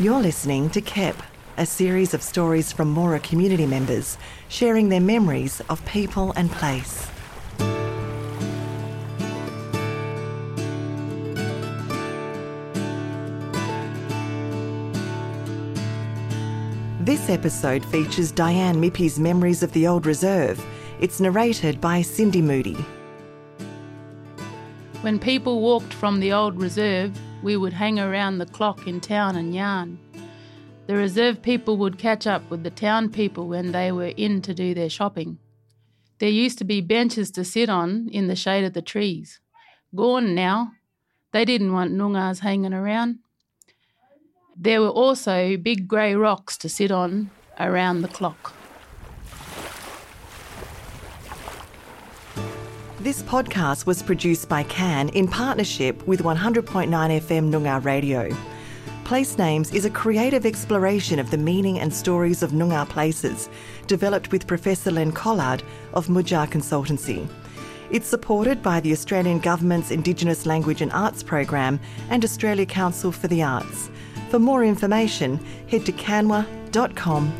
You're listening to KEP, a series of stories from Mora community members sharing their memories of people and place. This episode features Diane Mippy's memories of the old reserve. It's narrated by Cindy Moody. When people walked from the old reserve, we would hang around the clock in town and yarn. The reserve people would catch up with the town people when they were in to do their shopping. There used to be benches to sit on in the shade of the trees. Gone now. They didn't want Noongars hanging around. There were also big grey rocks to sit on around the clock. This podcast was produced by CAN in partnership with 100.9 FM Noongar Radio. Place Names is a creative exploration of the meaning and stories of Noongar places, developed with Professor Len Collard of Mujar Consultancy. It's supported by the Australian Government's Indigenous Language and Arts Program and Australia Council for the Arts. For more information, head to canwa.com.au.